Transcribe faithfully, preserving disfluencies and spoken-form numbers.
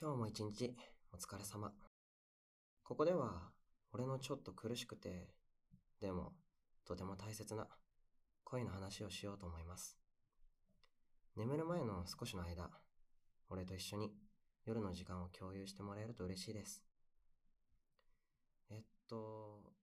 今日も一日お疲れ様。ここでは俺のちょっと苦しくてでもとても大切な恋の話をしようと思います。眠る前の少しの間、俺と一緒に夜の時間を共有してもらえると嬉しいです。えっと